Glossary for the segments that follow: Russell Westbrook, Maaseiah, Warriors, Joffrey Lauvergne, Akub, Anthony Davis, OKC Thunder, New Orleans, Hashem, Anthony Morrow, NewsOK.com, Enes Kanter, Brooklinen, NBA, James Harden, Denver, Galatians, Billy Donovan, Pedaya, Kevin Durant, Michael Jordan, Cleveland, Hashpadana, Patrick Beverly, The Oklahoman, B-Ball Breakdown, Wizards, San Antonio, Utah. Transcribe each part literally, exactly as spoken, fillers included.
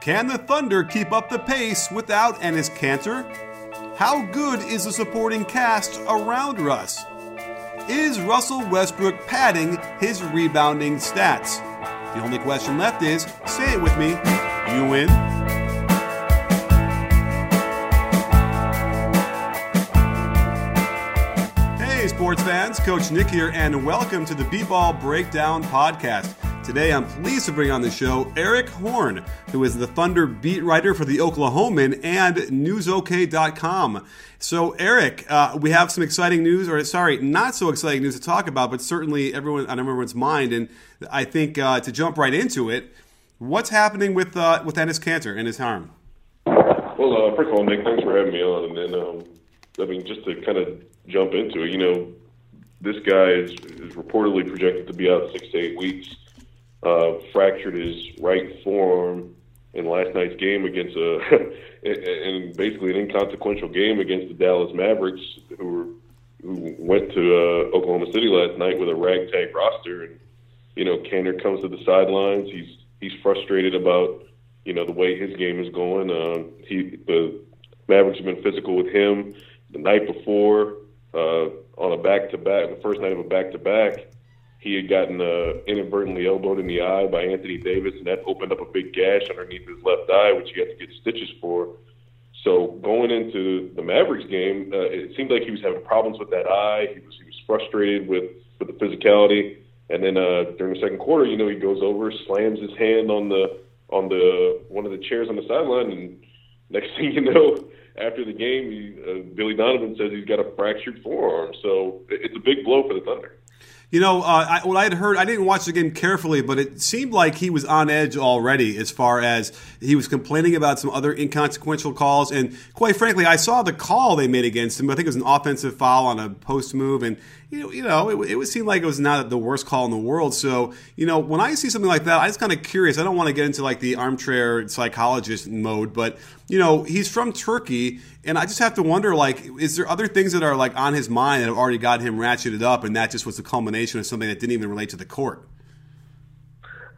Can the Thunder keep up the pace without Enes Kanter? How good is the supporting cast around Russ? Is Russell Westbrook padding his rebounding stats? The only question left is, say it with me, you win? Hey sports fans, Coach Nick here and welcome to the B-Ball Breakdown podcast. Today, I'm pleased to bring on the show Erik Horne, who is the Thunder beat writer for The Oklahoman and News O K dot com. So, Erik, uh, we have some exciting news, or sorry, not so exciting news to talk about, but certainly everyone on everyone's mind. And I think uh, to jump right into it, what's happening with uh, with Enes Kanter and his harm? Well, uh, first of all, Nick, thanks for having me on. And um, I mean, just to kind of jump into it, you know, this guy is, is reportedly projected to be out six to eight weeks. Uh, fractured his right forearm in last night's game against a, and basically an inconsequential game against the Dallas Mavericks, who were, who went to uh, Oklahoma City last night with a ragtag roster. And you know, Kanter comes to the sidelines. He's he's frustrated about you know the way his game is going. Um, he the Mavericks have been physical with him the night before uh, on a back to back, the first night of a back to back. He had gotten uh, inadvertently elbowed in the eye by Anthony Davis, and that opened up a big gash underneath his left eye, which he had to get stitches for. So going into the Mavericks game, uh, it seemed like he was having problems with that eye. He was, he was frustrated with, with the physicality. And then uh, during the second quarter, you know, he goes over, slams his hand on the on the one of the chairs on the sideline, and next thing you know, after the game, he, uh, Billy Donovan says he's got a fractured forearm. So it's a big blow for the Thunder. You know, uh, I, what I had heard, I didn't watch the game carefully, but it seemed like he was on edge already as far as he was complaining about some other inconsequential calls. And quite frankly, I saw the call they made against him. I think it was an offensive foul on a post move. And, you know, you know it, it would seem like it was not the worst call in the world. So, you know, when I see something like that, I'm just kind of curious. I don't want to get into like the armchair psychologist mode, but, you know, he's from Turkey. And I just have to wonder, like, is there other things that are like on his mind that have already got him ratcheted up, and that just was the culmination of something that didn't even relate to the court?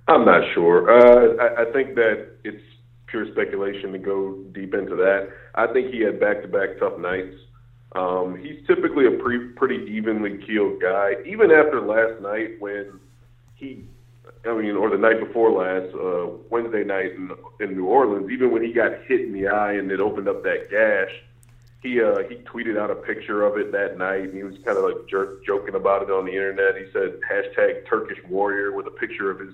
I'm not sure. Uh, I, I think that it's pure speculation to go deep into that. I think he had back-to-back tough nights. Um, he's typically a pre- pretty evenly keeled guy. Even after last night, when he, I mean, or the night before last, uh, Wednesday night in, in New Orleans, even when he got hit in the eye and it opened up that gash, he uh, he tweeted out a picture of it that night, and he was kind of like jerk, joking about it on the internet. He said hashtag Turkish Warrior with a picture of his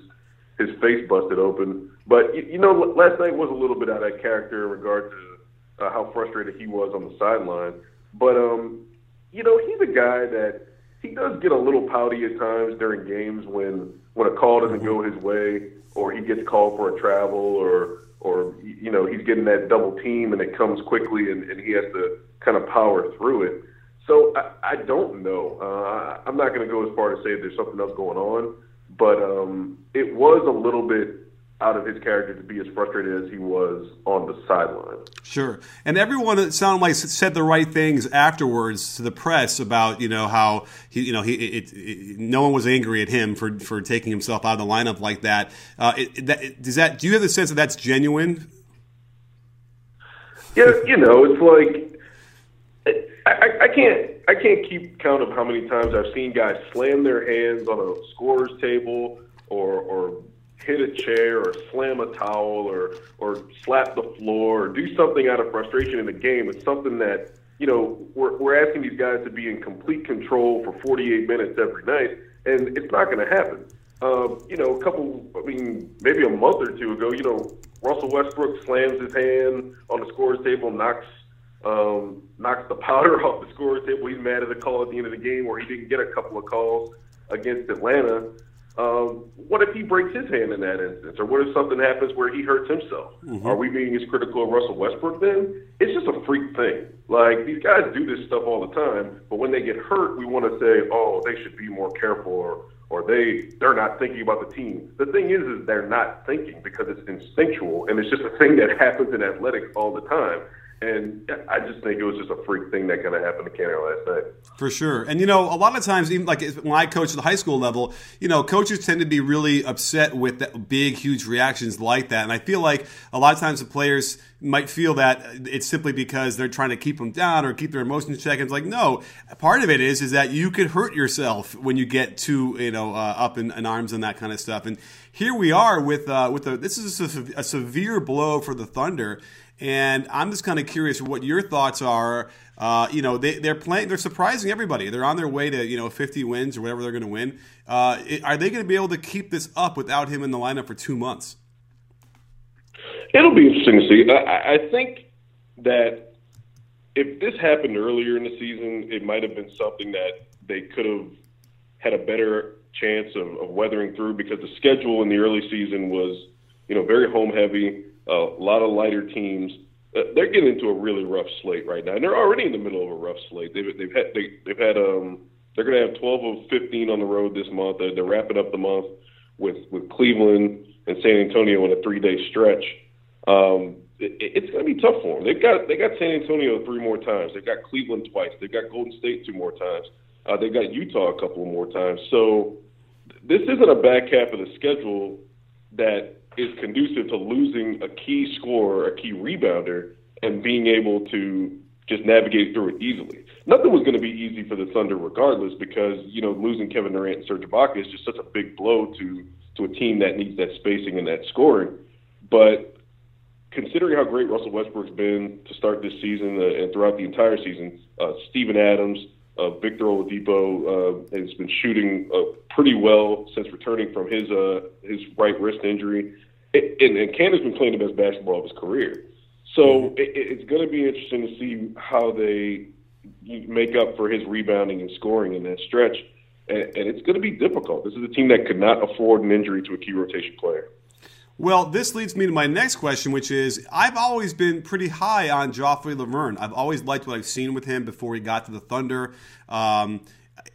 his face busted open. But you, you know, last night was a little bit out of character in regard to uh, how frustrated he was on the sideline. But um, you know, he's a guy that he does get a little pouty at times during games when. When a call doesn't go his way, or he gets called for a travel, or or you know he's getting that double team and it comes quickly, and, and he has to kind of power through it. So I, I don't know. Uh, I'm not going to go as far to say there's something else going on, but um, it was a little bit out of his character to be as frustrated as he was on the sideline. Sure. And everyone, it sounded like, said the right things afterwards to the press about, you know, how he, you know, he, it, it, no one was angry at him for, for taking himself out of the lineup like that. Uh, it, that, does that, do you have the sense that that's genuine? Yeah. You know, it's like, I, I can't, I can't keep count of how many times I've seen guys slam their hands on a scorer's table or, or, hit a chair or slam a towel or or slap the floor or do something out of frustration in the game. It's something that, you know, we're we're asking these guys to be in complete control for forty-eight minutes every night, and it's not going to happen. Uh, you know, a couple, I mean, maybe a month or two ago, you know, Russell Westbrook slams his hand on the scorer's table, knocks um, knocks the powder off the scorer's table. He's mad at the call at the end of the game, or he didn't get a couple of calls against Atlanta. Um, what if he breaks his hand in that instance? Or what if something happens where he hurts himself? Mm-hmm. Are we being as critical of Russell Westbrook then? It's just a freak thing. Like, these guys do this stuff all the time, but when they get hurt, we want to say, oh, they should be more careful, or or they, they're not thinking about the team. The thing is, is they're not thinking because it's instinctual, and it's just a thing that happens in athletics all the time. And I just think it was just a freak thing that kind of happened to Kanter last night. For sure. And, you know, a lot of times, even like when I coach at the high school level, you know, coaches tend to be really upset with that big, huge reactions like that. And I feel like a lot of times the players might feel that it's simply because they're trying to keep them down or keep their emotions in check. And it's like, no, part of it is is that you could hurt yourself when you get too, you know, uh, up in, in arms and that kind of stuff. And here we are with, uh, with a, this is a, a severe blow for the Thunder. And I'm just kind of curious what your thoughts are. Uh, you know, they, they're playing, they're surprising everybody. They're on their way to, you know, fifty wins or whatever they're going to win. Uh, it, are they going to be able to keep this up without him in the lineup for two months? It'll be interesting to see. I, I think that if this happened earlier in the season, it might have been something that they could have had a better chance of, of weathering through, because the schedule in the early season was, you know, very home heavy. Uh, a lot of lighter teams. Uh, they're getting into a really rough slate right now, and they're already in the middle of a rough slate. They've, they've had, they, they've had, um, they're going to have twelve of fifteen on the road this month. They're, they're wrapping up the month with, with Cleveland and San Antonio in a three-day stretch. Um, it, it's going to be tough for them. They've got, they got San Antonio three more times. They've got Cleveland twice. They've got Golden State two more times. Uh, they've got Utah a couple more times. So this isn't a back half of the schedule that is conducive to losing a key scorer, a key rebounder, and being able to just navigate through it easily. Nothing was going to be easy for the Thunder regardless, because, you know, losing Kevin Durant and Serge Ibaka is just such a big blow to, to a team that needs that spacing and that scoring. But considering how great Russell Westbrook's been to start this season uh, and throughout the entire season, uh, Steven Adams, uh, Victor Oladipo uh, has been shooting uh, pretty well since returning from his uh, his right wrist injury. It, and, and Kanter's been playing the best basketball of his career. So mm-hmm. it, it's going to be interesting to see how they make up for his rebounding and scoring in that stretch. And, and it's going to be difficult. This is a team that could not afford an injury to a key rotation player. Well, this leads me to my next question, which is, I've always been pretty high on Joffrey Lauvergne. I've always liked what I've seen with him before he got to the Thunder. Um,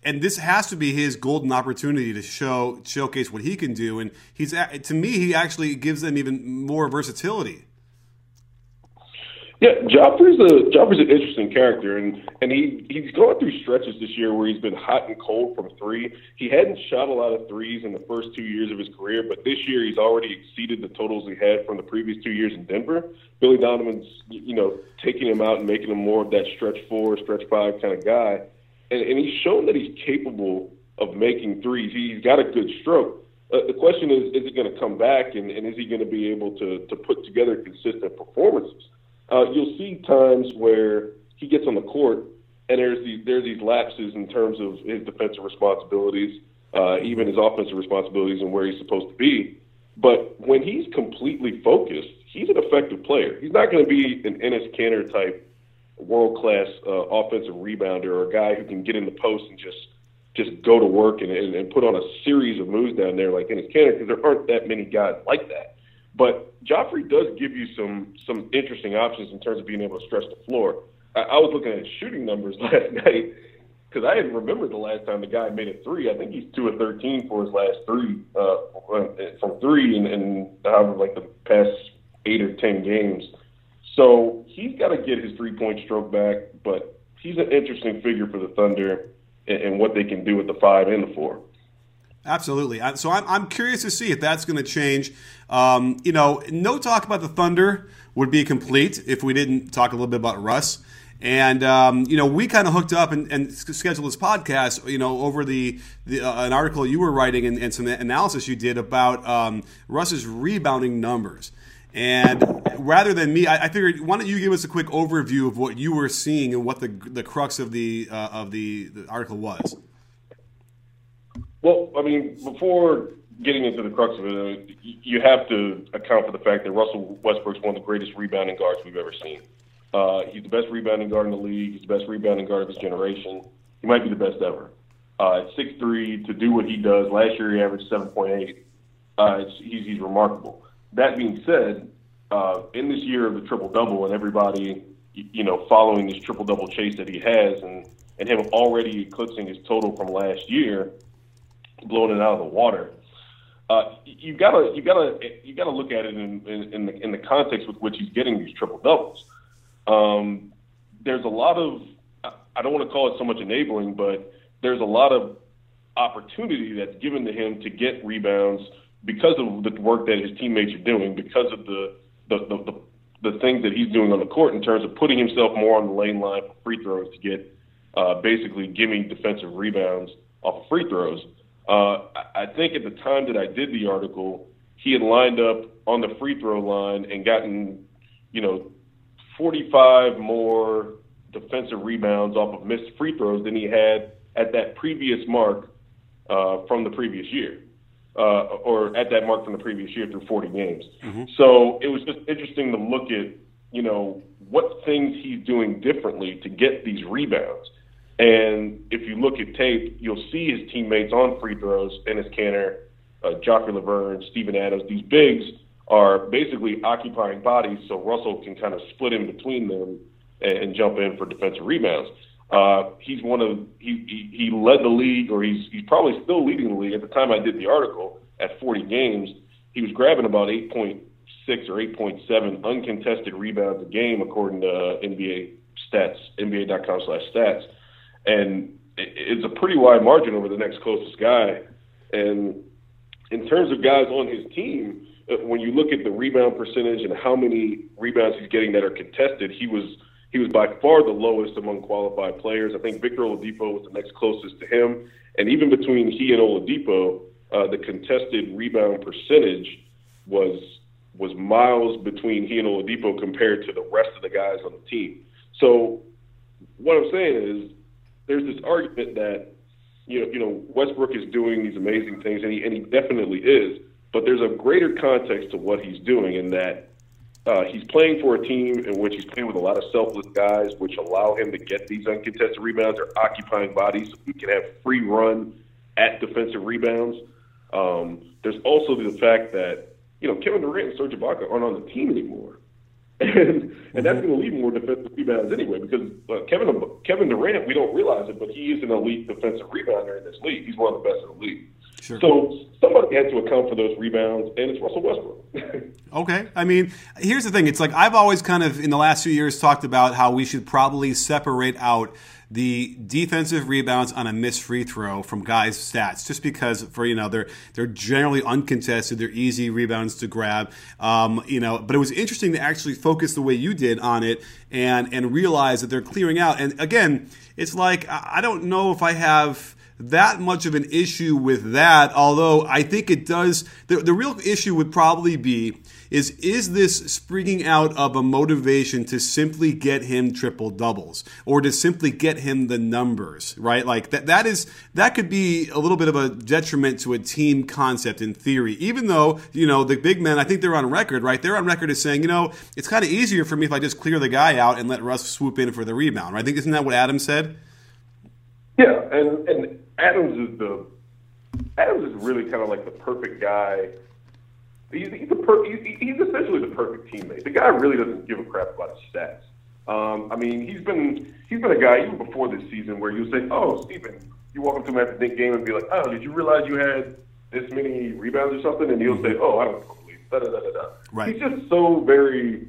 and this has to be his golden opportunity to show showcase what he can do. And he's, to me, he actually gives them even more versatility. Yeah, Joffrey's a Joffrey's an interesting character, and, and he, he's gone through stretches this year where he's been hot and cold from three. He hadn't shot a lot of threes in the first two years of his career, but this year he's already exceeded the totals he had from the previous two years in Denver. Billy Donovan's, you know, taking him out and making him more of that stretch four, stretch five kind of guy, and, and he's shown that he's capable of making threes. He's got a good stroke. Uh, the question is, is he going to come back, and, and is he going to be able to, to put together consistent performances? Uh, you'll see times where he gets on the court and there's these, there's these lapses in terms of his defensive responsibilities, uh, even his offensive responsibilities and where he's supposed to be. But when he's completely focused, he's an effective player. He's not going to be an Enes Kanter type world-class uh, offensive rebounder or a guy who can get in the post and just just go to work and, and, and put on a series of moves down there like Enes Kanter, because there aren't that many guys like that. But Joffrey does give you some some interesting options in terms of being able to stretch the floor. I, I was looking at his shooting numbers last night because I hadn't remembered the last time the guy made a three. I think he's two of thirteen for his last three uh, from three in, in however, like the past eight or ten games. So he's got to get his three-point stroke back, but he's an interesting figure for the Thunder and, and what they can do with the five and the four. Absolutely. So I'm I'm curious to see if that's going to change. Um, you know, no talk about the Thunder would be complete if we didn't talk a little bit about Russ. And, um, you know, we kind of hooked up and, and scheduled this podcast, you know, over the, the uh, an article you were writing and, and some analysis you did about um, Russ's rebounding numbers. And rather than me, I, I figured, why don't you give us a quick overview of what you were seeing and what the the crux of the, uh, of the, the article was? Well, I mean, before getting into the crux of it, you have to account for the fact that Russell Westbrook's one of the greatest rebounding guards we've ever seen. Uh, he's the best rebounding guard in the league. He's the best rebounding guard of his generation. He might be the best ever. uh, six three, to do what he does. Last year he averaged seven point eight. Uh, it's, he's, he's remarkable. That being said, uh, in this year of the triple-double and everybody, you know, following this triple-double chase that he has, and, and him already eclipsing his total from last year, blowing it out of the water, uh, you gotta you gotta you gotta look at it in in, in, the, in the context with which he's getting these triple-doubles. Um, there's a lot of, I don't want to call it so much enabling, but there's a lot of opportunity that's given to him to get rebounds because of the work that his teammates are doing, because of the the the, the, the things that he's doing on the court in terms of putting himself more on the lane line for free throws to get uh, basically giving defensive rebounds off of free throws. Uh, I think at the time that I did the article, he had lined up on the free throw line and gotten, you know, forty-five more defensive rebounds off of missed free throws than he had at that previous mark uh, from the previous year, uh, or at that mark from the previous year through forty games. Mm-hmm. So it was just interesting to look at, you know, what things he's doing differently to get these rebounds. And if you look at tape, you'll see his teammates on free throws, Enes Kanter, uh, Joffrey Lauvergne, Steven Adams. These bigs are basically occupying bodies so Russell can kind of split in between them and, and jump in for defensive rebounds. Uh, he's one of he, he he led the league, or he's he's probably still leading the league. At the time I did the article, at forty games, he was grabbing about eight point six or eight point seven uncontested rebounds a game, according to uh, N B A stats, N B A dot com slash stats. And it's a pretty wide margin over the next closest guy. And in terms of guys on his team, when you look at the rebound percentage and how many rebounds he's getting that are contested, he was he was by far the lowest among qualified players. I think Victor Oladipo was the next closest to him. And even between he and Oladipo, uh, the contested rebound percentage was was miles between he and Oladipo compared to the rest of the guys on the team. So what I'm saying is, there's this argument that, you know, you know, Westbrook is doing these amazing things, and he and he definitely is, but there's a greater context to what he's doing in that uh, he's playing for a team in which he's playing with a lot of selfless guys, which allow him to get these uncontested rebounds. They're occupying bodies, so he can have free run at defensive rebounds. Um, there's also the fact that, you know, Kevin Durant and Serge Ibaka aren't on the team anymore. And and that's going to leave more defensive rebounds anyway, because uh, Kevin Kevin Durant, we don't realize it, but he is an elite defensive rebounder in this league. He's one of the best in the league. Sure. So somebody had to account for those rebounds, and it's Russell Westbrook. Okay. I mean, here's the thing. It's like I've always kind of in the last few years talked about how we should probably separate out the defensive rebounds on a missed free throw from guys' stats, just because for you know they're they're generally uncontested, they're easy rebounds to grab, um, you know. But it was interesting to actually focus the way you did on it and and realize that they're clearing out. And again, it's like I don't know if I have that much of an issue with that, although I think it does. The, the real issue would probably be is is this springing out of a motivation to simply get him triple doubles or to simply get him the numbers, right? Like that that is that could be a little bit of a detriment to a team concept in theory, even though, you know, the big men, I think they're on record, right? They're on record as saying, you know, it's kind of easier for me if I just clear the guy out and let Russ swoop in for the rebound, right? I think isn't that what Adam said? Yeah, and and Adams is the Adams is really kind of like the perfect guy. He's he's, the per, he's he's essentially the perfect teammate. The guy really doesn't give a crap about his stats. Um, I mean, he's been he's been a guy even before this season where you say, "Oh, Steven," you walk up to him after the game and be like, "Oh, did you realize you had this many rebounds or something?" And he'll say, "Oh, I don't believe." Da da da da da. Right. He's just so very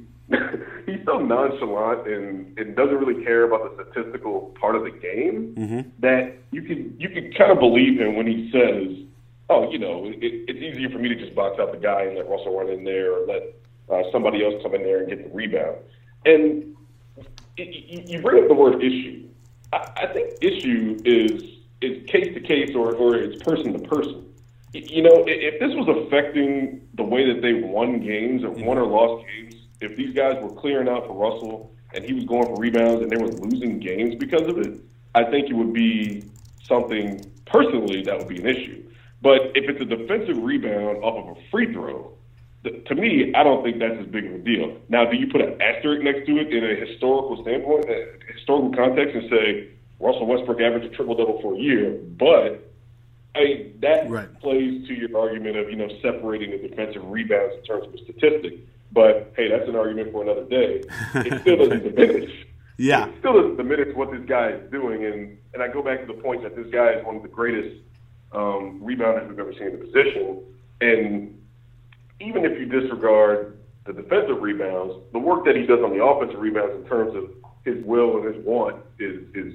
he's so nonchalant and, and doesn't really care about the statistical part of the game mm-hmm. that you can you can kind of believe him when he says, "Oh, you know, it, it's easier for me to just box out the guy and let Russell run in there, or let uh, somebody else come in there and get the rebound." And it, you bring up the word issue. I, I think issue is is case to case, or or it's person to person. You know, if this was affecting the way that they won games or mm-hmm. won or lost games. If these guys were clearing out for Russell and he was going for rebounds and they were losing games because of it, I think it would be something personally that would be an issue. But if it's a defensive rebound off of a free throw, th- to me, I don't think that's as big of a deal. Now, do you put an asterisk next to it in a historical standpoint, a historical context, and say, Russell Westbrook averaged a triple-double for a year, but I mean, that right. plays to your argument of, you know, separating the defensive rebounds in terms of a statistic. But, hey, that's an argument for another day. It still doesn't diminish. Yeah. It still doesn't diminish what this guy is doing. And, and I go back to the point that this guy is one of the greatest um, rebounders we've ever seen in the position. And even if you disregard the defensive rebounds, the work that he does on the offensive rebounds in terms of his will and his want is is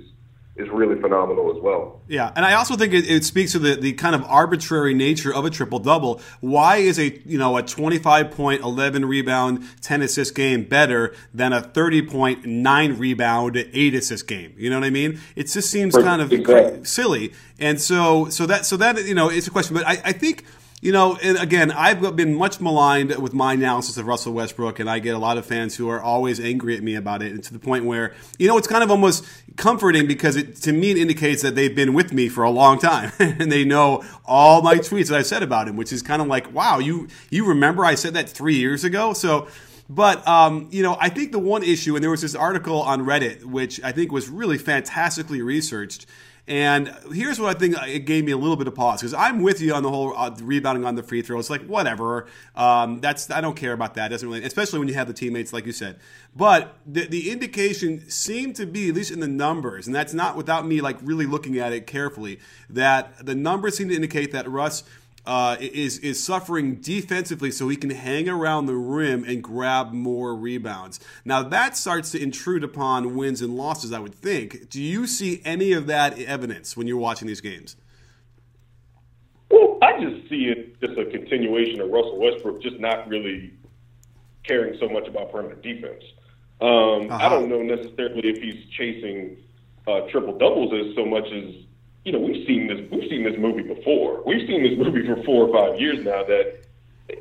is really phenomenal as well. Yeah, and I also think it, it speaks to the, the kind of arbitrary nature of a triple-double. Why is a you know a twenty-five point, eleven rebound, ten assist game better than a thirty point, nine rebound, eight assist game? You know what I mean? It just seems kind of exactly. silly. And so so that so that you know it's a question, but I, I think. You know, and again, I've been much maligned with my analysis of Russell Westbrook, and I get a lot of fans who are always angry at me about it, and to the point where, you know, it's kind of almost comforting because it, to me, it indicates that they've been with me for a long time, and they know all my tweets that I've said about him, which is kind of like, wow, you you remember I said that three years ago? So, but, um, you know, I think the one issue, and there was this article on Reddit, which I think was really fantastically researched. And here's what I think it gave me a little bit of pause, because I'm with you on the whole uh, rebounding on the free throw. It's like, whatever. Um, that's I don't care about that. It doesn't really, especially when you have the teammates, like you said. But the, the indication seemed to be, at least in the numbers, and that's not without me like really looking at it carefully, that the numbers seem to indicate that Russ uh, is, is suffering defensively so he can hang around the rim and grab more rebounds. Now that starts to intrude upon wins and losses, I would think. Do you see any of that evidence when you're watching these games? Well, I just see it just a continuation of Russell Westbrook just not really caring so much about perimeter defense. Um, uh-huh. I don't know necessarily if he's chasing uh, triple doubles as so much as, you know, we've seen this. We've seen this movie before. We've seen this movie for four or five years now. That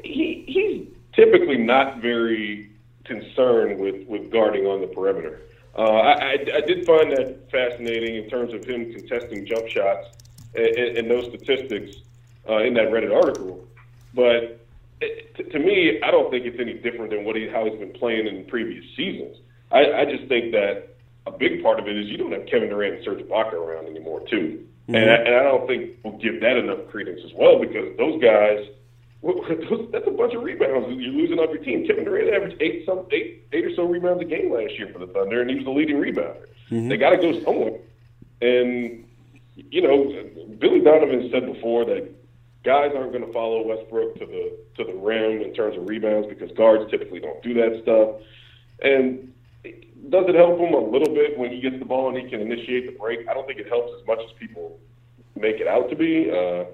he he's typically not very concerned with, with guarding on the perimeter. Uh, I, I, I did find that fascinating in terms of him contesting jump shots and, and, and those statistics uh, in that Reddit article. But it, to, to me, I don't think it's any different than what he how he's been playing in previous seasons. I, I just think that a big part of it is you don't have Kevin Durant and Serge Ibaka around anymore, too. Mm-hmm. And, I, and I don't think we'll give that enough credence as well, because those guys, those, that's a bunch of rebounds you're losing off your team. Kevin Durant averaged eight, some, eight, eight or so rebounds a game last year for the Thunder, and he was the leading rebounder. Mm-hmm. They got to go somewhere. And, you know, Billy Donovan said before that guys aren't going to follow Westbrook to the to the rim in terms of rebounds because guards typically don't do that stuff. And does it help him a little bit when he gets the ball and he can initiate the break? I don't think it helps as much as people make it out to be. Uh,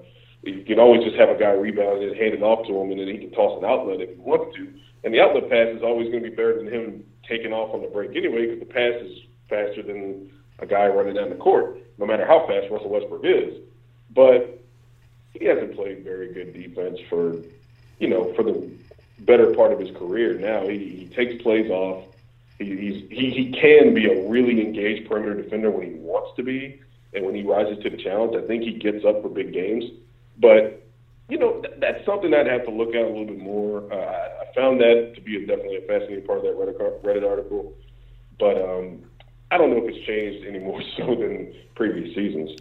you can always just have a guy rebound and hand it off to him, and then he can toss an outlet if he wants to. And the outlet pass is always going to be better than him taking off on the break anyway, because the pass is faster than a guy running down the court, no matter how fast Russell Westbrook is. But he hasn't played very good defense for, you know, for the better part of his career now. He, he takes plays off. He's, he he can be a really engaged perimeter defender when he wants to be, and when he rises to the challenge, I think he gets up for big games. But, you know, th- that's something I'd have to look at a little bit more. Uh, I found that to be a, definitely a fascinating part of that Reddit, Reddit article. But um, I don't know if it's changed any more so than previous seasons.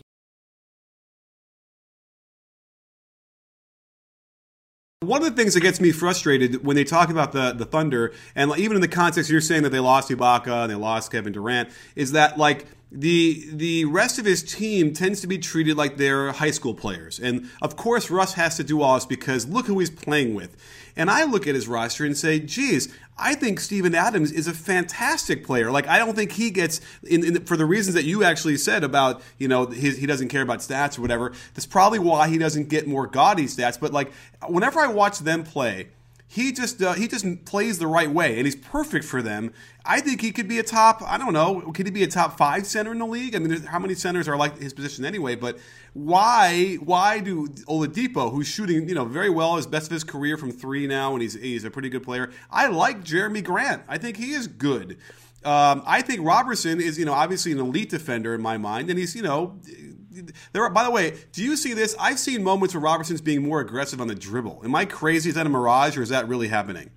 One of the things that gets me frustrated when they talk about the, the Thunder, and even in the context you're saying that they lost Ibaka and they lost Kevin Durant, is that, like, the the rest of his team tends to be treated like they're high school players. And, of course, Russ has to do all this because look who he's playing with. And I look at his roster and say, geez, I think Steven Adams is a fantastic player. Like, I don't think he gets, in, in, for the reasons that you actually said about, you know, his, he doesn't care about stats or whatever. That's probably why he doesn't get more gaudy stats. But, like, whenever I watch them play, He just uh, he just plays the right way, and he's perfect for them. I think he could be a top, I don't know, could he be a top five center in the league? I mean, how many centers are like his position anyway? But why why do Oladipo, who's shooting, you know, very well, his best of his career from three now, and he's, he's a pretty good player. I like Jeremy Grant. I think he is good. Um, I think Robertson is, you know, obviously an elite defender in my mind, and he's, you know, there are, by the way, do you see this? I've seen moments where Robertson's being more aggressive on the dribble. Am I crazy? Is that a mirage, or is that really happening?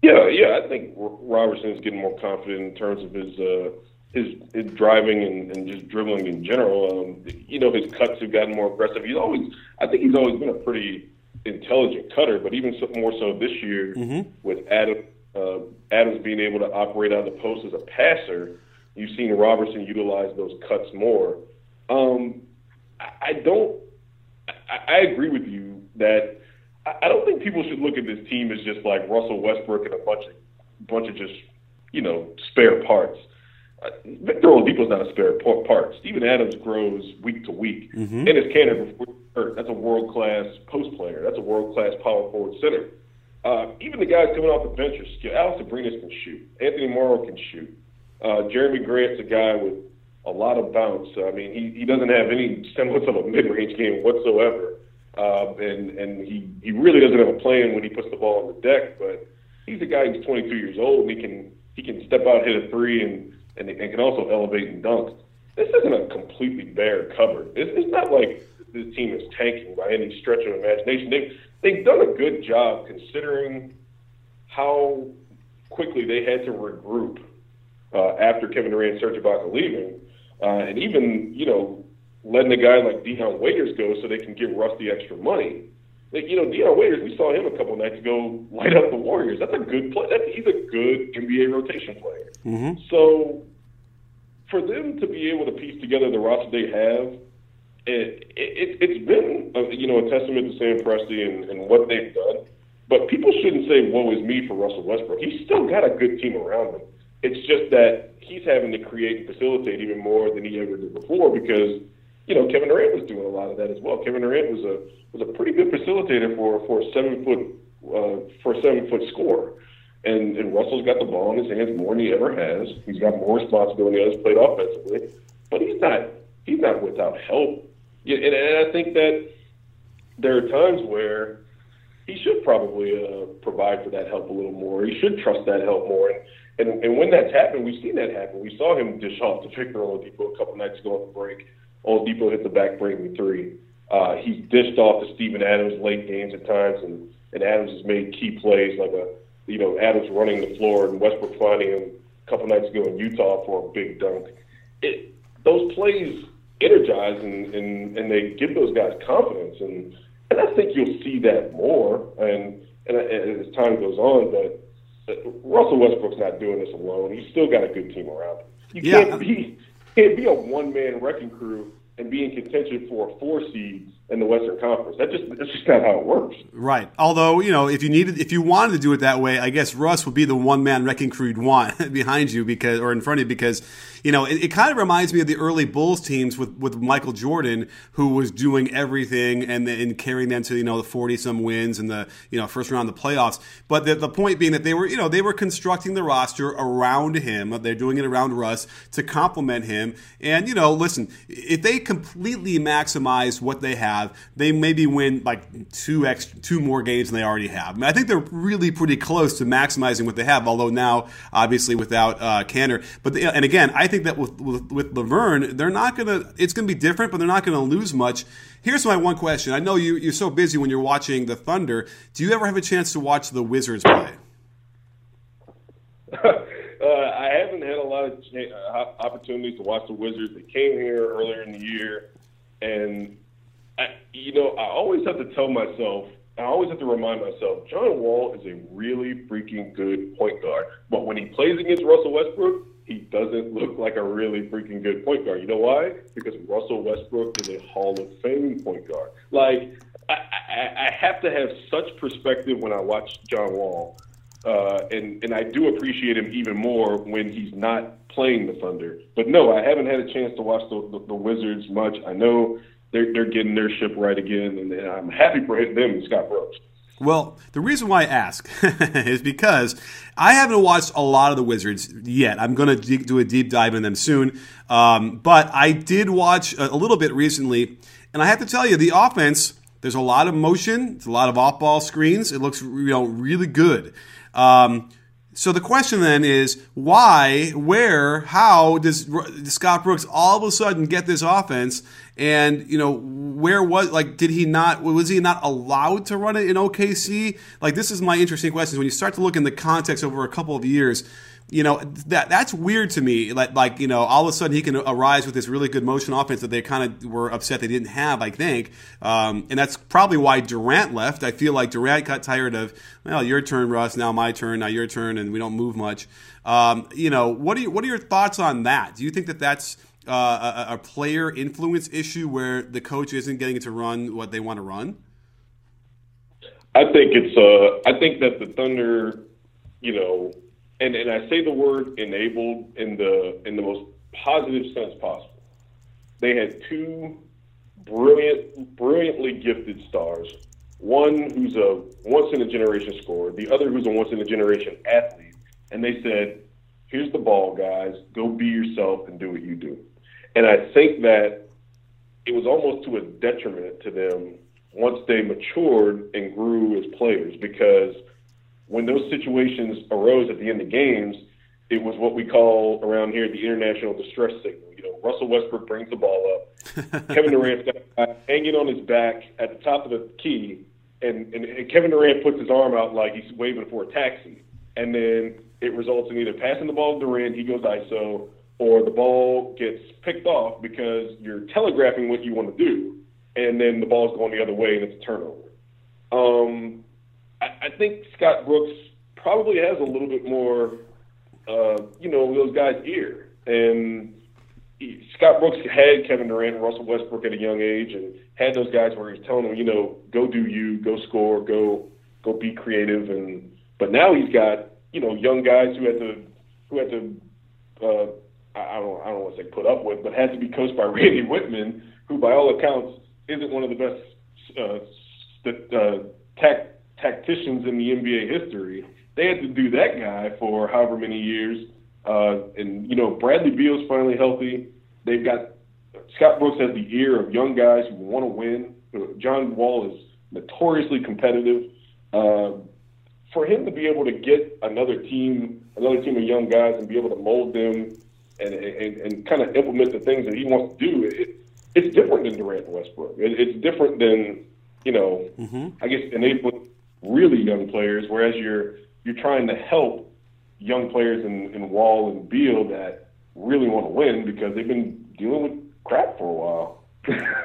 Yeah, yeah, I think Robertson's getting more confident in terms of his uh, his, his driving and, and just dribbling in general. Um, you know, his cuts have gotten more aggressive. He's always, I think he's always been a pretty intelligent cutter, but even more so this year mm-hmm. with Adam, uh, Adams being able to operate out of the post as a passer, you've seen Robertson utilize those cuts more. Um, I don't – I agree with you that I don't think people should look at this team as just like Russell Westbrook and a bunch of, bunch of just, you know, spare parts. Uh, Victor Oladipo's not a spare part. Steven Adams grows week to week. Mm-hmm. Enes Kanter, before hurt, that's a world-class post player. That's a world-class power forward center. Uh, even the guys coming off the bench are skilled. Alex Abrines can shoot. Anthony Morrow can shoot. Uh, Jeremy Grant's a guy with a lot of bounce. I mean, he, he doesn't have any semblance of a mid-range game whatsoever. Uh, and and he, he really doesn't have a plan when he puts the ball on the deck, but he's a guy who's twenty-two years old, and he can he can step out, hit a three, and, and, and can also elevate and dunk. This isn't a completely bare cupboard. It's, it's not like this team is tanking by any stretch of imagination. They've, they've done a good job considering how quickly they had to regroup Uh, after Kevin Durant and Serge Ibaka leaving, uh, and even, you know, letting a guy like Deion Waiters go so they can give Russ the extra money. Like, you know, Deion Waiters, we saw him a couple nights ago light up the Warriors. That's a good play. That's, he's a good N B A rotation player. Mm-hmm. So for them to be able to piece together the roster they have, it, it, it's been, a, you know, a testament to Sam Presti and, and what they've done. But people shouldn't say, woe is me for Russell Westbrook. He's still got a good team around him. It's just that he's having to create and facilitate even more than he ever did before because, you know, Kevin Durant was doing a lot of that as well. Kevin Durant was a was a pretty good facilitator for for a seven foot uh, for a seven foot scorer, and and Russell's got the ball in his hands more than he ever has. He's got more responsibility on his plate offensively, but he's not he's not without help. Yeah, and, and I think that there are times where he should probably uh, provide for that help a little more. He should trust that help more. And, And, and when that's happened, we've seen that happen. We saw him dish off to Victor Oladipo a couple nights ago on the break. Oladipo hit the back-breaking three. Uh, he's dished off to Steven Adams late games at times, and, and Adams has made key plays like a, you know, Adams running the floor and Westbrook finding him a couple nights ago in Utah for a big dunk. It, those plays energize and, and, and they give those guys confidence, and, and I think you'll see that more and, and, and as time goes on, but Russell Westbrook's not doing this alone. He's still got a good team around him. You yeah. can't be can't be a one-man wrecking crew and be in contention for a four seed in the Western Conference. That just that's just not how it works. Right. Although, you know, if you needed, if you wanted to do it that way, I guess Russ would be the one-man wrecking crew you'd want behind you because, or in front of you because, you know, it, it kind of reminds me of the early Bulls teams with, with Michael Jordan, who was doing everything and and carrying them to, you know, the forty-some wins and the, you know, first round of the playoffs. But the, the point being that they were, you know, they were constructing the roster around him. They're doing it around Russ to complement him. And, you know, listen, if they completely maximize what they have, they maybe win like two ex- two more games than they already have. I mean, I think they're really pretty close to maximizing what they have, although now, obviously, without uh, Kanter. But they, and again, I think that with, with, with Lauvergne, they're not going to – it's going to be different, but they're not going to lose much. Here's my one question. I know you, you're so busy when you're watching the Thunder. Do you ever have a chance to watch the Wizards play? Uh, I haven't had a lot of ch- uh, opportunities to watch the Wizards. They came here earlier in the year, and, I, you know, I always have to tell myself, I always have to remind myself, John Wall is a really freaking good point guard. But when he plays against Russell Westbrook, he doesn't look like a really freaking good point guard. You know why? Because Russell Westbrook is a Hall of Fame point guard. Like, I, I, I have to have such perspective when I watch John Wall. Uh, and, and I do appreciate him even more when he's not playing the Thunder. But, no, I haven't had a chance to watch the, the, the Wizards much. I know they're, they're getting their ship right again, and, and I'm happy for them and Scott Brooks. Well, the reason why I ask is because I haven't watched a lot of the Wizards yet. I'm going to do a deep dive in them soon. Um, but I did watch a, a little bit recently, and I have to tell you, the offense, there's a lot of motion. It's a lot of off-ball screens. It looks, you know, really good. Um, so the question then is why, where, how does, does Scott Brooks all of a sudden get this offense And, you know, where was, like, did he not, was he not allowed to run it in O K C? Like, this is my interesting question. When you start to look in the context over a couple of years, you know, that that's weird to me. Like, like, you know, all of a sudden he can arise with this really good motion offense that they kind of were upset they didn't have, I think. Um, and that's probably why Durant left. I feel like Durant got tired of, well, your turn, Russ, now my turn, now your turn, and we don't move much. Um, you know, what are you, what are your thoughts on that? Do you think that that's uh, a, a player influence issue where the coach isn't getting it to run what they want to run? I think it's, uh, I think that the Thunder, you know, And and I say the word enabled in the in the most positive sense possible. They had two brilliant, brilliantly gifted stars. One who's a once-in-a-generation scorer, the other who's a once-in-a-generation athlete. And they said, here's the ball, guys. Go be yourself and do what you do. And I think that it was almost to a detriment to them once they matured and grew as players, because when those situations arose at the end of games, it was what we call around here the international distress signal. You know, Russell Westbrook brings the ball up. Kevin Durant's got hanging on his back at the top of the key, and, and, and Kevin Durant puts his arm out like he's waving for a taxi. And then it results in either passing the ball to Durant, he goes I S O, or the ball gets picked off because you're telegraphing what you want to do, and then the ball's going the other way and it's a turnover. Um... I think Scott Brooks probably has a little bit more, uh, you know, those guys' ear. And he, Scott Brooks had Kevin Durant and Russell Westbrook at a young age and had those guys where he's telling them, you know, go do you, go score, go go be creative. And but now he's got, you know, young guys who had to who had to uh, I don't I don't want to say put up with, but had to be coached by Randy Whitman, who by all accounts isn't one of the best uh, st- uh, tech. tacticians in the N B A history. They had to do that guy for however many years. Uh, and, you know, Bradley Beal's finally healthy. They've got Scott Brooks has the ear of young guys who want to win. John Wall is notoriously competitive. Uh, for him to be able to get another team, another team of young guys and be able to mold them and, and, and kind of implement the things that he wants to do, it, it's different than Durant and Westbrook. It, it's different than, you know, mm-hmm. I guess enabling really young players, whereas you're you're trying to help young players in, in Wall and Beal that really want to win because they've been dealing with crap for a while.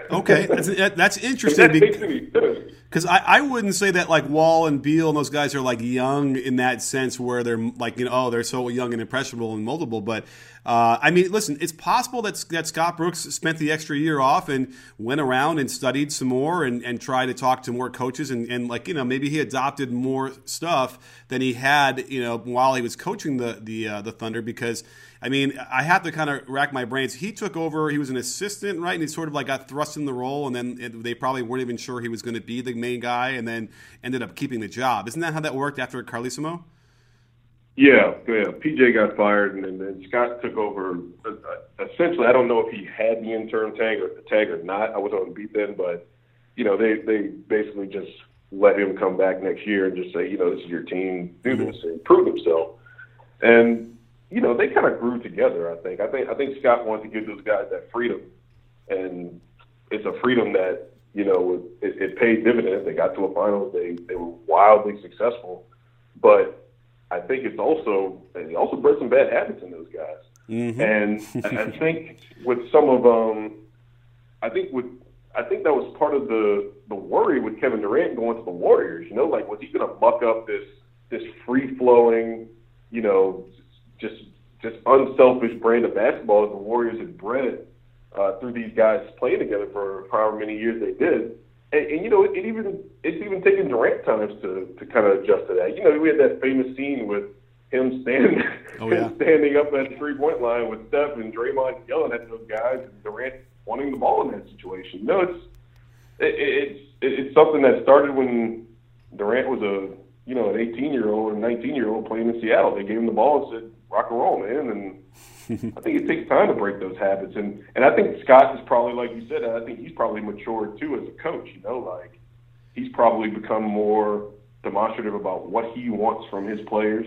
Okay, that's, that's interesting. Because I, I wouldn't say that like Wall and Beal and those guys are like young in that sense where they're like, you know, oh, they're so young and impressionable and moldable. But uh, I mean, listen, it's possible that, that Scott Brooks spent the extra year off and went around and studied some more and, and tried to talk to more coaches. And, and like, you know, maybe he adopted more stuff than he had, you know, while he was coaching the, the, uh, the Thunder because, I mean, I have to kind of rack my brains. He took over. He was an assistant, right? And he sort of like got thrust in the role, and then it, they probably weren't even sure he was going to be the main guy, and then ended up keeping the job. Isn't that how that worked after Carlesimo? Yeah, yeah. P J got fired, and then, then Scott took over. Essentially, I don't know if he had the interim tag or tag or not. I was on beat then, but you know, they they basically just let him come back next year and just say, you know, this is your team, do this, and prove himself, and. You know, they kind of grew together, I think. I think I think Scott wanted to give those guys that freedom, and it's a freedom that, you know, it, it paid dividends. They got to a finals. They they were wildly successful. But I think it's also – it also bred some bad habits in those guys. Mm-hmm. And I think with some of um, – I think with I think that was part of the, the worry with Kevin Durant going to the Warriors. You know, like, was he going to muck up this this free-flowing, you know – just just unselfish brand of basketball that the Warriors had bred uh, through these guys playing together for however many years they did. And, and you know, it, it even it's even taken Durant times to, to kind of adjust to that. You know, we had that famous scene with him standing oh, yeah. him standing up at the three-point line with Steph and Draymond yelling at those guys and Durant wanting the ball in that situation. No, it's it, it's it's something that started when Durant was a you know an eighteen-year-old and nineteen-year-old playing in Seattle. They gave him the ball and said, rock and roll, man, and I think it takes time to break those habits, and and I think Scott is probably, like you said, I think he's probably matured too as a coach, you know, like he's probably become more demonstrative about what he wants from his players.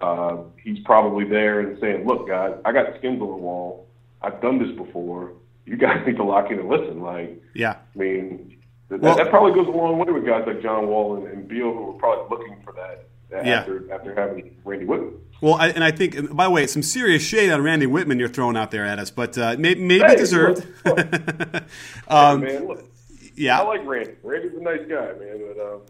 Uh, he's probably there and saying, look, guys, I got skins on the wall. I've done this before. you guys need to lock in and listen. Like, yeah, I mean, that, well, that probably goes a long way with guys like John Wall and, and Beal, who are probably looking for that, that yeah. after after having Randy Whitman. Well, I, and I think, by the way, some serious shade on Randy Whitman you're throwing out there at us, but uh, maybe, maybe hey, deserved. Look, look. um, hey, man, look. Yeah, I like Randy. Randy's a nice guy, man, but um,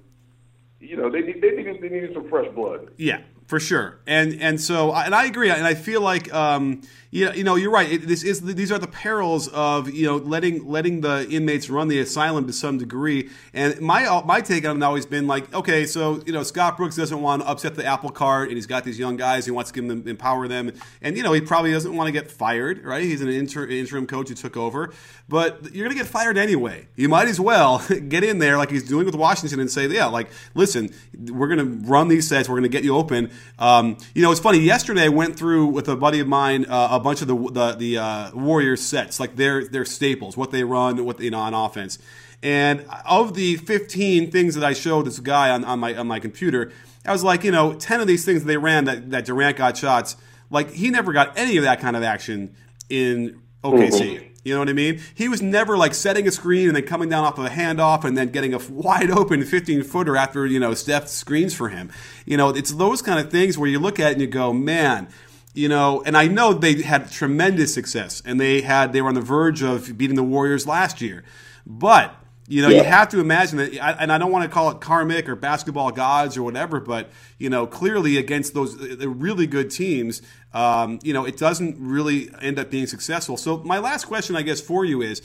you know, they they needed they needed some fresh blood. Yeah, for sure. And and so and I agree, and I feel like um, you know, you know, you're right. It, this is these are the perils of you know letting letting the inmates run the asylum to some degree. And my my take on it has always been like, okay, so you know, Scott Brooks doesn't want to upset the apple cart, and he's got these young guys, he wants to give them empower them, and you know, he probably doesn't want to get fired, right? He's an inter, interim coach who took over, but you're gonna get fired anyway. You might as well get in there like he's doing with Washington and say, yeah, like listen, we're gonna run these sets, we're gonna get you open. Um, you know, it's funny. Yesterday, I went through with a buddy of mine uh, a bunch of the the, the uh, Warriors sets, like their their staples, what they run, what they, you know, on offense. And of the fifteen things that I showed this guy on, on my on my computer, I was like, you know, ten of these things that they ran that, that Durant got shots. Like he never got any of that kind of action in O K C. Mm-hmm. You know what I mean? He was never like setting a screen and then coming down off of a handoff and then getting a wide open fifteen-footer after, you know, Steph screens for him. You know, it's those kind of things where you look at it and you go, man, you know, and I know they had tremendous success and they had they were on the verge of beating the Warriors last year. But, you know, yeah. you have to imagine that, and I don't want to call it karmic or basketball gods or whatever, but, you know, clearly against those really good teams, Um, you know, it doesn't really end up being successful. So my last question, I guess, for you is,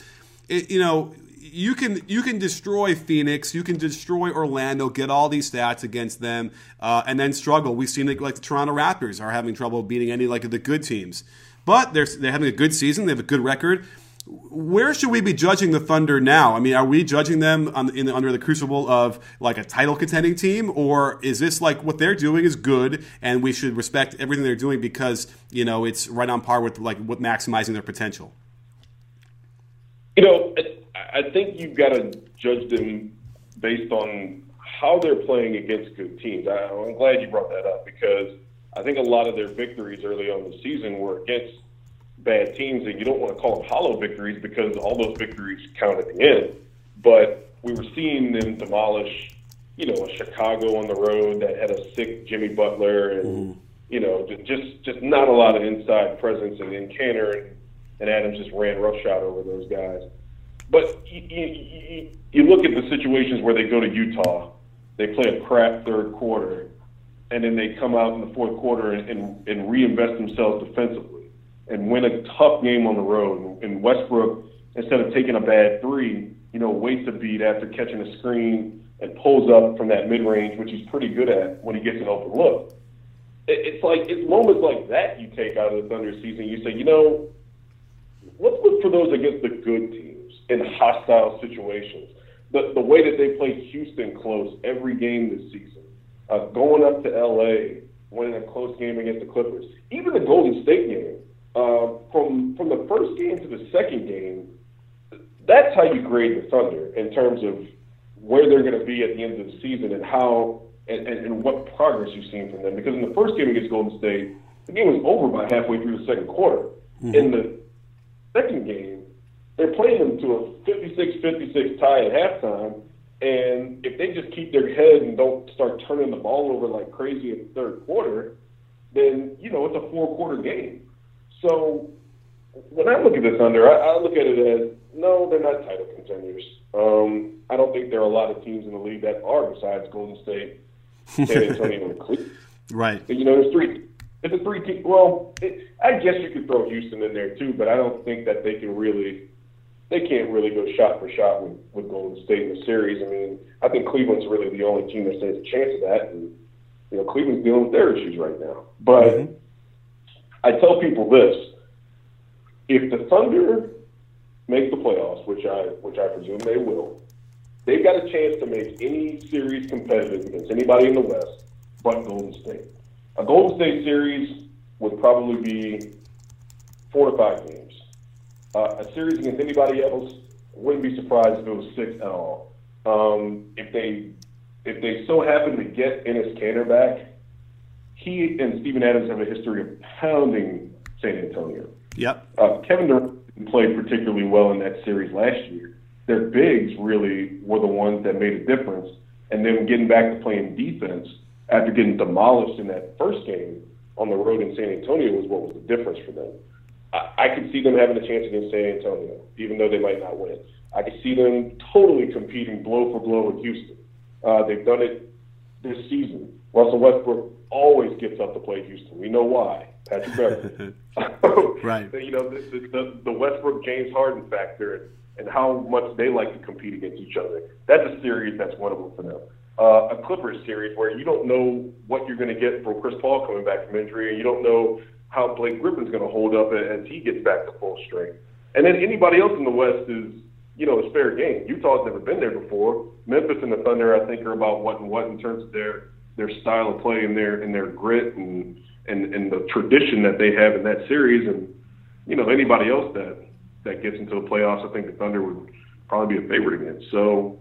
it, you know, you can you can destroy Phoenix, you can destroy Orlando, get all these stats against them, uh, and then struggle. We've seen like, like the Toronto Raptors are having trouble beating any like the good teams, but they're they're having a good season, they have a good record. Where should we be judging the Thunder now? I mean, are we judging them on, in the, under the crucible of like a title contending team, or is this like what they're doing is good and we should respect everything they're doing because, you know, it's right on par with like with maximizing their potential? You know, I think you've got to judge them based on how they're playing against good teams. I, I'm glad you brought that up because I think a lot of their victories early on in the season were against bad teams, and you don't want to call them hollow victories because all those victories count at the end. But we were seeing them demolish, you know, a Chicago on the road that had a sick Jimmy Butler and, mm-hmm. you know, just just not a lot of inside presence. And then Kanter and, and Adams just ran roughshod over those guys. But you, you, you look at the situations where they go to Utah, they play a crap third quarter, and then they come out in the fourth quarter and, and, and reinvest themselves defensively and win a tough game on the road. And Westbrook, instead of taking a bad three, you know, waits a beat after catching a screen and pulls up from that mid-range, which he's pretty good at when he gets an open look. It's like, it's moments like that you take out of the Thunder season. You say, you know, let's look for those against the good teams in hostile situations. The, the way that they played Houston close every game this season, uh, going up to L A, winning a close game against the Clippers, even the Golden State game, Uh, from from the first game to the second game, that's how you grade the Thunder in terms of where they're going to be at the end of the season and how and, and, and what progress you've seen from them. Because in the first game against Golden State, the game was over by halfway through the second quarter. Mm-hmm. In the second game, they're playing them to a fifty-six fifty-six tie at halftime, and if they just keep their head and don't start turning the ball over like crazy in the third quarter, then, you know, it's a four-quarter game. So when I look at the Thunder, I, I look at it as, no, they're not title contenders. Um, I don't think there are a lot of teams in the league that are besides Golden State, San Antonio, and Cleveland. Right. And, you know, there's three. It's a three team. Well, it, I guess you could throw Houston in there too, but I don't think that they can really – they can't really go shot for shot with, with Golden State in the series. I mean, I think Cleveland's really the only team that stands a chance of that. And, you know, Cleveland's dealing with their issues right now. But mm-hmm. – I tell people this: if the Thunder make the playoffs, which I which I presume they will, they've got a chance to make any series competitive against anybody in the West but Golden State. A Golden State series would probably be four to five games. Uh, a series against anybody else, wouldn't be surprised if it was six at all. Um, if they if they so happen to get Enes Kanter back. He and Steven Adams have a history of pounding San Antonio. Yep. Uh, Kevin Durant and played particularly well in that series last year. Their bigs really were the ones that made a difference. And then getting back to playing defense after getting demolished in that first game on the road in San Antonio was what was the difference for them. I, I could see them having a chance against San Antonio, even though they might not win. I could see them totally competing blow for blow with Houston. Uh, they've done it this season. Russell Westbrook always gets up to play Houston. We know why. Patrick Beverly. Right. You know, the, the, the Westbrook James Harden factor and how much they like to compete against each other. That's a series that's winnable for them. Uh, a Clippers series where you don't know what you're going to get from Chris Paul coming back from injury, and you don't know how Blake Griffin's going to hold up as he gets back to full strength. And then anybody else in the West is, you know, it's fair game. Utah's never been there before. Memphis and the Thunder, I think, are about what and what in terms of their their style of play and their and their grit and and and the tradition that they have in that series. And you know, anybody else that that gets into the playoffs, I think the Thunder would probably be a favorite against. So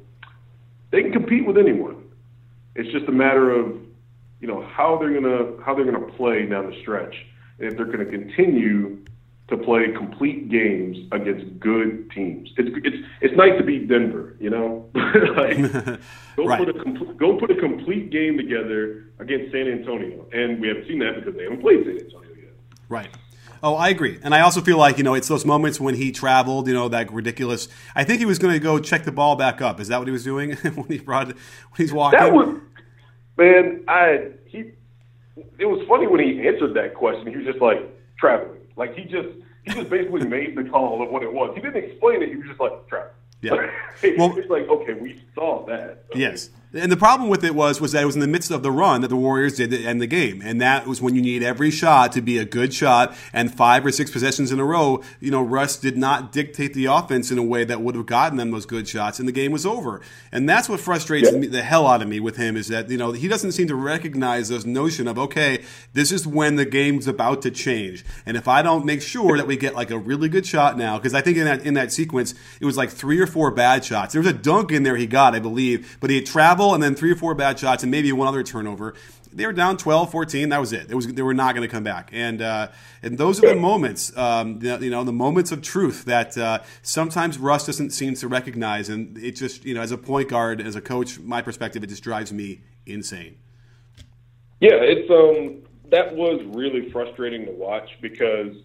they can compete with anyone. It's just a matter of, you know, how they're gonna how they're gonna play down the stretch. If they're going to continue to play complete games against good teams. It's it's it's nice to beat Denver, you know? like, go, right. put a com- go put a complete game together against San Antonio. And we haven't seen that because they haven't played San Antonio yet. Right. Oh, I agree. And I also feel like, you know, it's those moments when he traveled, you know, that ridiculous. I think he was going to go check the ball back up. Is that what he was doing when he brought when he's walking? That was, man, I he it was funny when he answered that question. He was just like, traveling. Like, he just he just basically made the call of what it was. He didn't explain it. He was just like, traveling. Yeah. Well, it's like, okay, we saw that. Okay. Yes. And the problem with it was was that it was in the midst of the run that the Warriors did to end the game. And that was when you need every shot to be a good shot. And five or six possessions in a row, you know, Russ did not dictate the offense in a way that would have gotten them those good shots. And the game was over. And that's what frustrates yeah. me, the hell out of me with him is that, you know, he doesn't seem to recognize this notion of, okay, this is when the game's about to change. And if I don't make sure that we get like a really good shot now, because I think in that, in that sequence, it was like three or four bad shots. There was a dunk in there he got, I believe, but he had traveled. And then three or four bad shots and maybe one other turnover. They were down twelve, fourteen. That was it. It was they were not going to come back. And uh, and those are the moments, um, you know, the moments of truth that uh, sometimes Russ doesn't seem to recognize. And it just, you know, as a point guard, as a coach, my perspective, it just drives me insane. Yeah, it's um that was really frustrating to watch because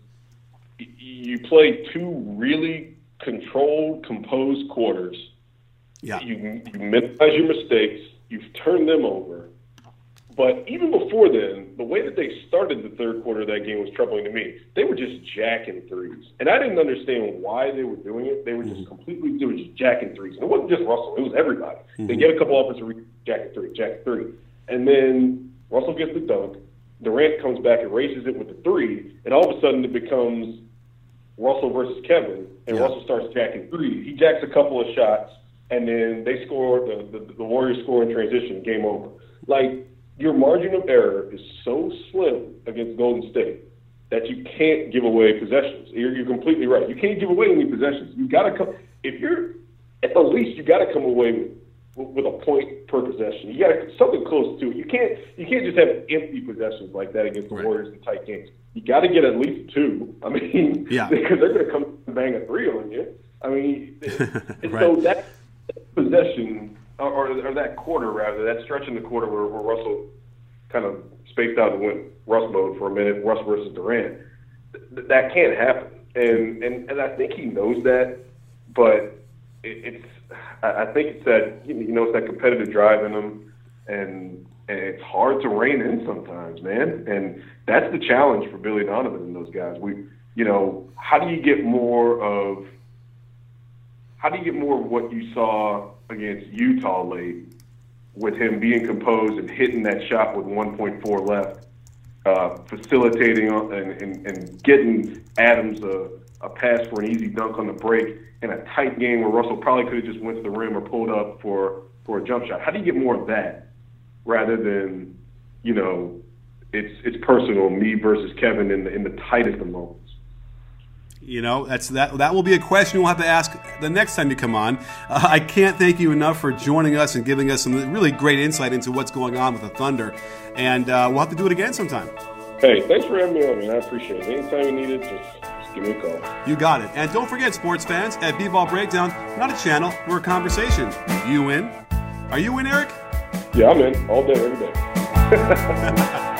you play two really controlled, composed quarters. Yeah. You, you minimize your mistakes. You've turned them over. But even before then, the way that they started the third quarter of that game was troubling to me. They were just jacking threes. And I didn't understand why they were doing it. They were just completely they were just jacking threes. And it wasn't just Russell. It was everybody. Mm-hmm. They get a couple offensive rebounds, jack three, jack three. And then Russell gets the dunk. Durant comes back and races it with the three. And all of a sudden it becomes Russell versus Kevin. And yeah. Russell starts jacking three. He jacks a couple of shots. And then they score, the, the, the Warriors score in transition, game over. Like, your margin of error is so slim against Golden State that you can't give away possessions. You're, you're completely right. You can't give away any possessions. You got to come, if you're, at the least, you got to come away with with a point per possession. You got to, something close to it. You can't, you can't just have empty possessions like that against the right. Warriors in tight games. You got to get at least two. I mean, yeah. because they're going to come bang a three on you. I mean, and right. so that's, possession, or, or that quarter rather, that stretch in the quarter where, where Russell kind of spaced out and went Russ mode for a minute, Russ versus Durant, th- that can't happen. And, and and I think he knows that, but it, it's I think it's that, you know, it's that competitive drive in him, and, and it's hard to rein in sometimes, man. And that's the challenge for Billy Donovan and those guys. We, you know, how do you get more of How do you get more of what you saw against Utah late with him being composed and hitting that shot with one point four left, uh, facilitating and, and, and getting Adams a, a pass for an easy dunk on the break in a tight game where Russell probably could have just went to the rim or pulled up for, for a jump shot? How do you get more of that rather than, you know, it's it's personal, me versus Kevin in the, in the tightest of moments? You know, that's that that will be a question we'll have to ask the next time you come on. Uh, I can't thank you enough for joining us and giving us some really great insight into what's going on with the Thunder. And uh, we'll have to do it again sometime. Hey, thanks for having me on, man. I appreciate it. Anytime you need it, just give me a call. You got it. And don't forget, sports fans, at B-Ball Breakdown, not a channel, we're a conversation. You in? Are you in, Erik? Yeah, I'm in. All day, every day.